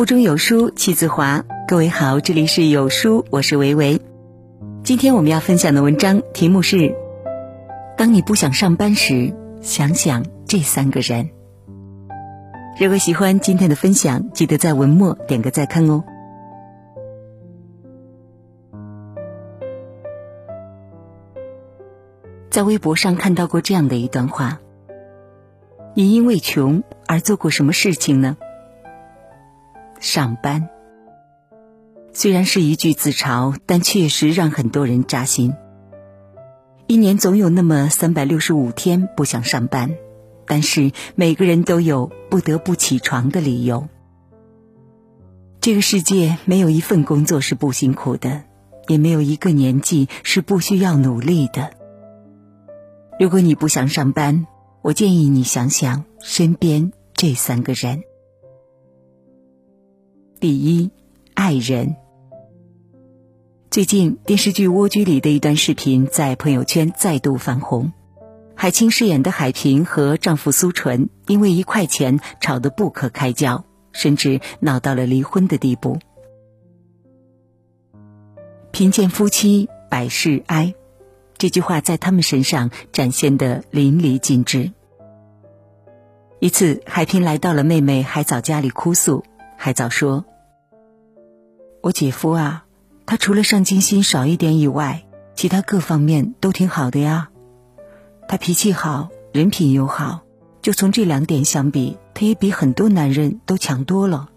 腹中有书气自华。各位好，这里是有书，我是维维。今天我们要分享的文章题目是：当你不想上班时，想想这三个人。如果喜欢今天的分享，记得在文末点个再看哦。在微博上看到过这样的一段话：你因为穷而做过什么事情呢？上班。虽然是一句自嘲，但确实让很多人扎心。一年总有那么365天不想上班，但是每个人都有不得不起床的理由。这个世界没有一份工作是不辛苦的，也没有一个年纪是不需要努力的。如果你不想上班，我建议你想想身边这三个人。第一，爱人。最近电视剧《蜗居》里的一段视频在朋友圈再度翻红，海清饰演的海萍和丈夫苏纯因为1块钱吵得不可开交，甚至闹到了离婚的地步。贫贱夫妻百事哀，这句话在他们身上展现得淋漓尽致。一次，海萍来到了妹妹海藻家里哭诉，海藻说：我姐夫啊，他除了上进心少一点以外，其他各方面都挺好的呀。他脾气好，人品又好，就从这2点相比，他也比很多男人都强多了。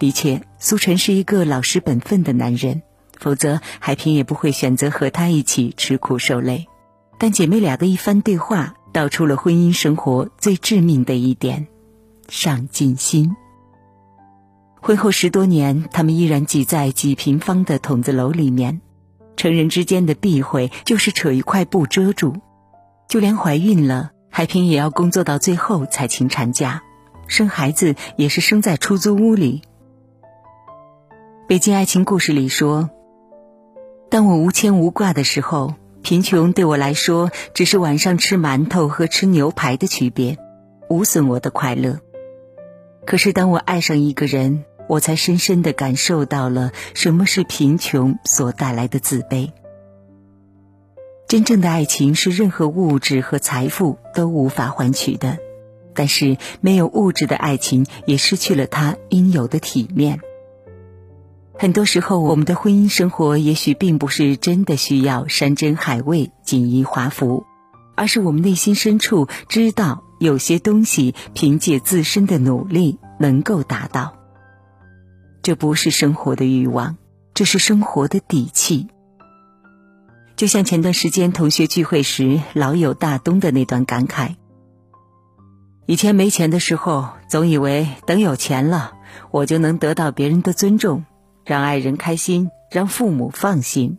的确，苏晨是一个老实本分的男人，否则海萍也不会选择和他一起吃苦受累。但姐妹俩的一番对话道出了婚姻生活最致命的一点：上进心。婚后10多年，他们依然挤在几平方的筒子楼里面，成人之间的避讳就是扯一块布遮住。就连怀孕了，海萍也要工作到最后才请产假，生孩子也是生在出租屋里。北京爱情故事里说，当我无牵无挂的时候，贫穷对我来说只是晚上吃馒头和吃牛排的区别，无损我的快乐。可是当我爱上一个人，我才深深地感受到了什么是贫穷所带来的自卑。真正的爱情是任何物质和财富都无法换取的，但是没有物质的爱情也失去了它应有的体面。很多时候，我们的婚姻生活也许并不是真的需要山珍海味、锦衣华服，而是我们内心深处知道有些东西凭借自身的努力能够达到。这不是生活的欲望，这是生活的底气。就像前段时间同学聚会时老友大东的那段感慨：以前没钱的时候，总以为等有钱了，我就能得到别人的尊重，让爱人开心，让父母放心。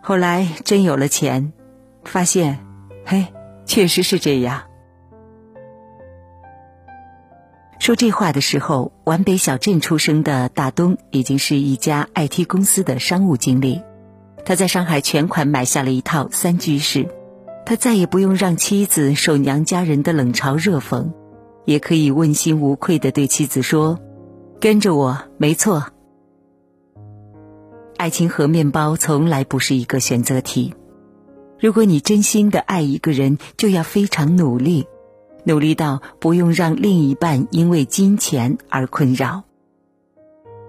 后来真有了钱，发现，嘿，确实是这样。说这话的时候，皖北小镇出生的大东已经是一家 IT 公司的商务经理。他在上海全款买下了一套3居室，他再也不用让妻子受娘家人的冷嘲热讽，也可以问心无愧地对妻子说：跟着我，没错。爱情和面包从来不是一个选择题。如果你真心的爱一个人，就要非常努力，努力到不用让另一半因为金钱而困扰。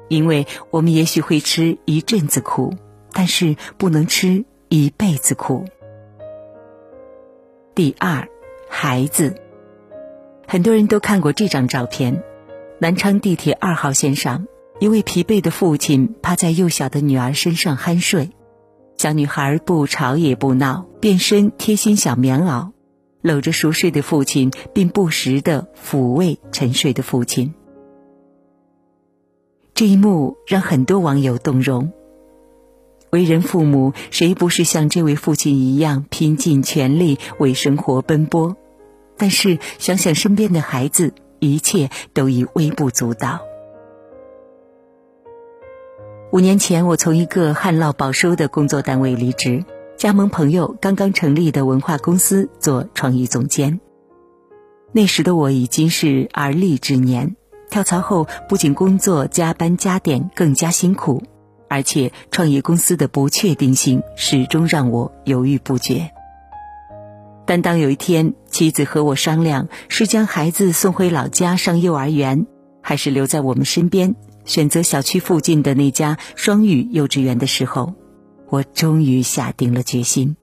因为我们也许会吃一阵子苦，但是不能吃一辈子苦。第二，孩子。很多人都看过这张照片，南昌地铁2号线上，一位疲惫的父亲趴在幼小的女儿身上酣睡。小女孩不吵也不闹，变身贴心小棉袄，搂着熟睡的父亲，并不时地抚慰沉睡的父亲。这一幕让很多网友动容。为人父母，谁不是像这位父亲一样拼尽全力为生活奔波？但是想想身边的孩子，一切都已微不足道。5年前，我从一个旱涝保收的工作单位离职，加盟朋友刚刚成立的文化公司做创意总监。那时的我已经是而立之年，跳槽后不仅工作加班加点更加辛苦，而且创业公司的不确定性始终让我犹豫不决。但当有一天妻子和我商量是将孩子送回老家上幼儿园，还是留在我们身边选择小区附近的那家双语幼稚园的时候，我终于下定了决心。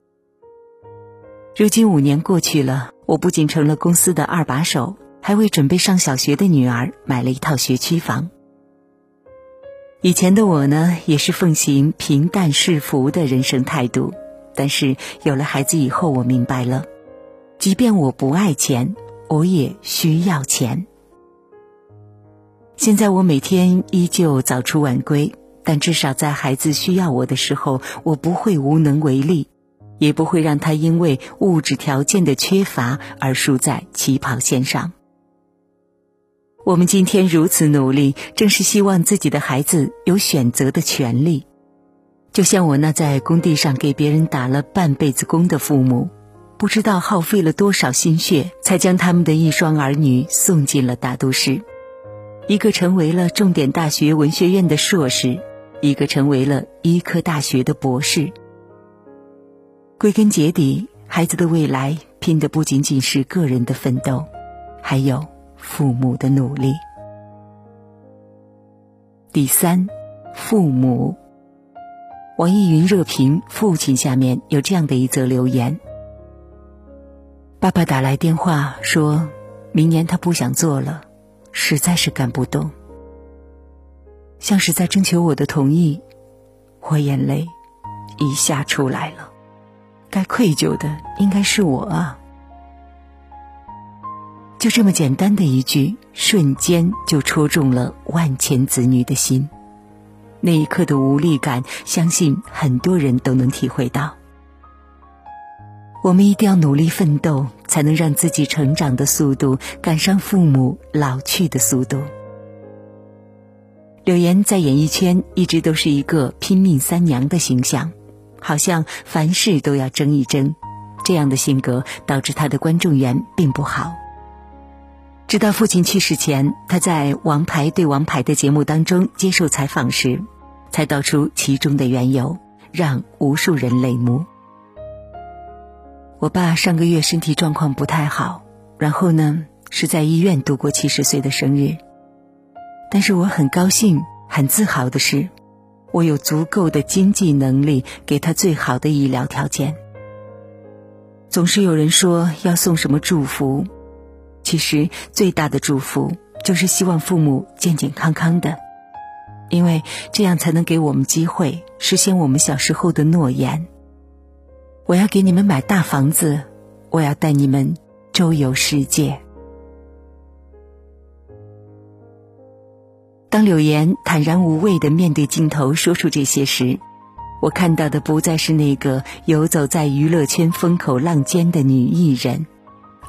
如今5年过去了，我不仅成了公司的二把手，还为准备上小学的女儿买了一套学区房。以前的我呢，也是奉行平淡是福的人生态度，但是有了孩子以后，我明白了，即便我不爱钱，我也需要钱。现在我每天依旧早出晚归，但至少在孩子需要我的时候，我不会无能为力，也不会让他因为物质条件的缺乏而输在起跑线上。我们今天如此努力，正是希望自己的孩子有选择的权利。就像我那在工地上给别人打了半辈子工的父母，不知道耗费了多少心血，才将他们的一双儿女送进了大都市。一个成为了重点大学文学院的硕士，一个成为了医科大学的博士。归根结底，孩子的未来拼的不仅仅是个人的奋斗，还有父母的努力。第3，父母。网易云热评《父亲》下面有这样的一则留言：爸爸打来电话说，明年他不想做了，实在是干不动。像是在征求我的同意，我眼泪一下出来了。该愧疚的应该是我啊。就这么简单的一句，瞬间就戳中了万千子女的心。那一刻的无力感，相信很多人都能体会到。我们一定要努力奋斗，才能让自己成长的速度赶上父母老去的速度。柳岩在演艺圈一直都是一个拼命三娘的形象，好像凡事都要争一争，这样的性格导致他的观众缘并不好。直到父亲去世前，他在《王牌对王牌》的节目当中接受采访时，才道出其中的缘由，让无数人泪目。我爸上个月身体状况不太好，然后呢是在医院度过70岁的生日。但是我很高兴很自豪的是，我有足够的经济能力给他最好的医疗条件。总是有人说要送什么祝福，其实最大的祝福就是希望父母健健康康的，因为这样才能给我们机会实现我们小时候的诺言。我要给你们买大房子，我要带你们周游世界。当柳岩坦然无畏地面对镜头说出这些时，我看到的不再是那个游走在娱乐圈风口浪尖的女艺人，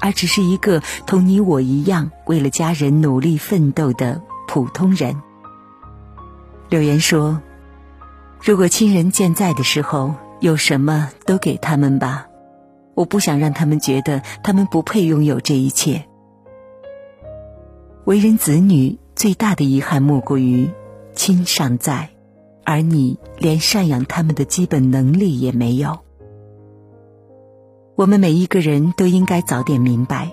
而只是一个同你我一样为了家人努力奋斗的普通人。柳岩说，如果亲人健在的时候，有什么都给他们吧，我不想让他们觉得他们不配拥有这一切。为人子女最大的遗憾莫过于亲尚在，而你连赡养他们的基本能力也没有。我们每一个人都应该早点明白，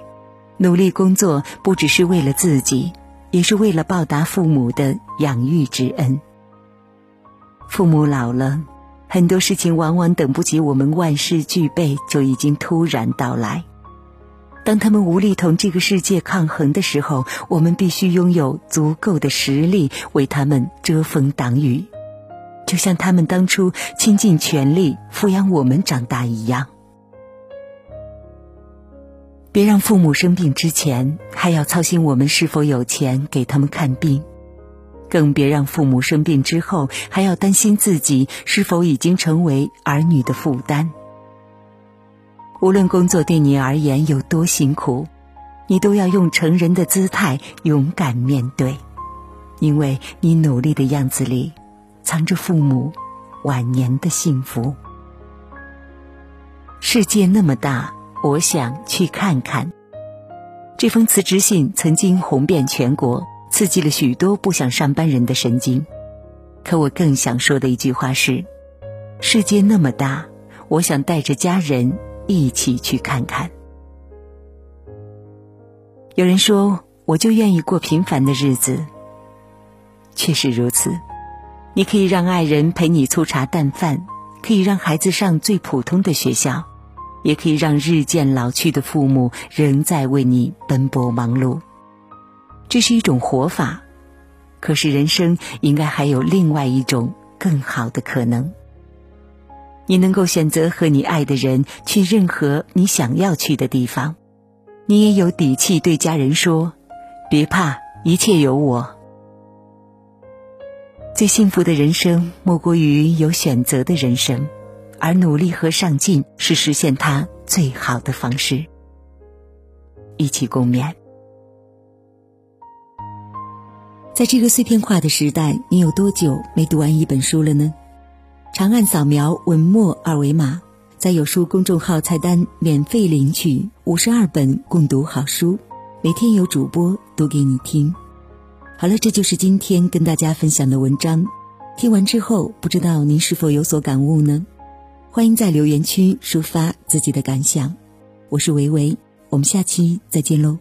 努力工作不只是为了自己，也是为了报答父母的养育之恩。父母老了，很多事情往往等不及我们万事俱备就已经突然到来。当他们无力同这个世界抗衡的时候，我们必须拥有足够的实力为他们遮风挡雨，就像他们当初倾尽全力抚养我们长大一样。别让父母生病之前还要操心我们是否有钱给他们看病，更别让父母生病之后还要担心自己是否已经成为儿女的负担。无论工作对你而言有多辛苦，你都要用成人的姿态勇敢面对，因为你努力的样子里藏着父母晚年的幸福。世界那么大，我想去看看。这封辞职信曾经红遍全国，刺激了许多不想上班人的神经。可我更想说的一句话是，世界那么大，我想带着家人一起去看看。有人说，我就愿意过平凡的日子。确实如此，你可以让爱人陪你粗茶淡饭，可以让孩子上最普通的学校，也可以让日渐老去的父母仍在为你奔波忙碌。这是一种活法，可是人生应该还有另外一种更好的可能。你能够选择和你爱的人去任何你想要去的地方，你也有底气对家人说，别怕，一切有我。最幸福的人生莫过于有选择的人生，而努力和上进是实现它最好的方式。一起共勉。在这个碎片化的时代，你有多久没读完一本书了呢？长按扫描文末二维码，在有书公众号菜单免费领取52本共读好书，每天有主播读给你听。好了，这就是今天跟大家分享的文章。听完之后，不知道您是否有所感悟呢？欢迎在留言区抒发自己的感想。我是维维，我们下期再见喽。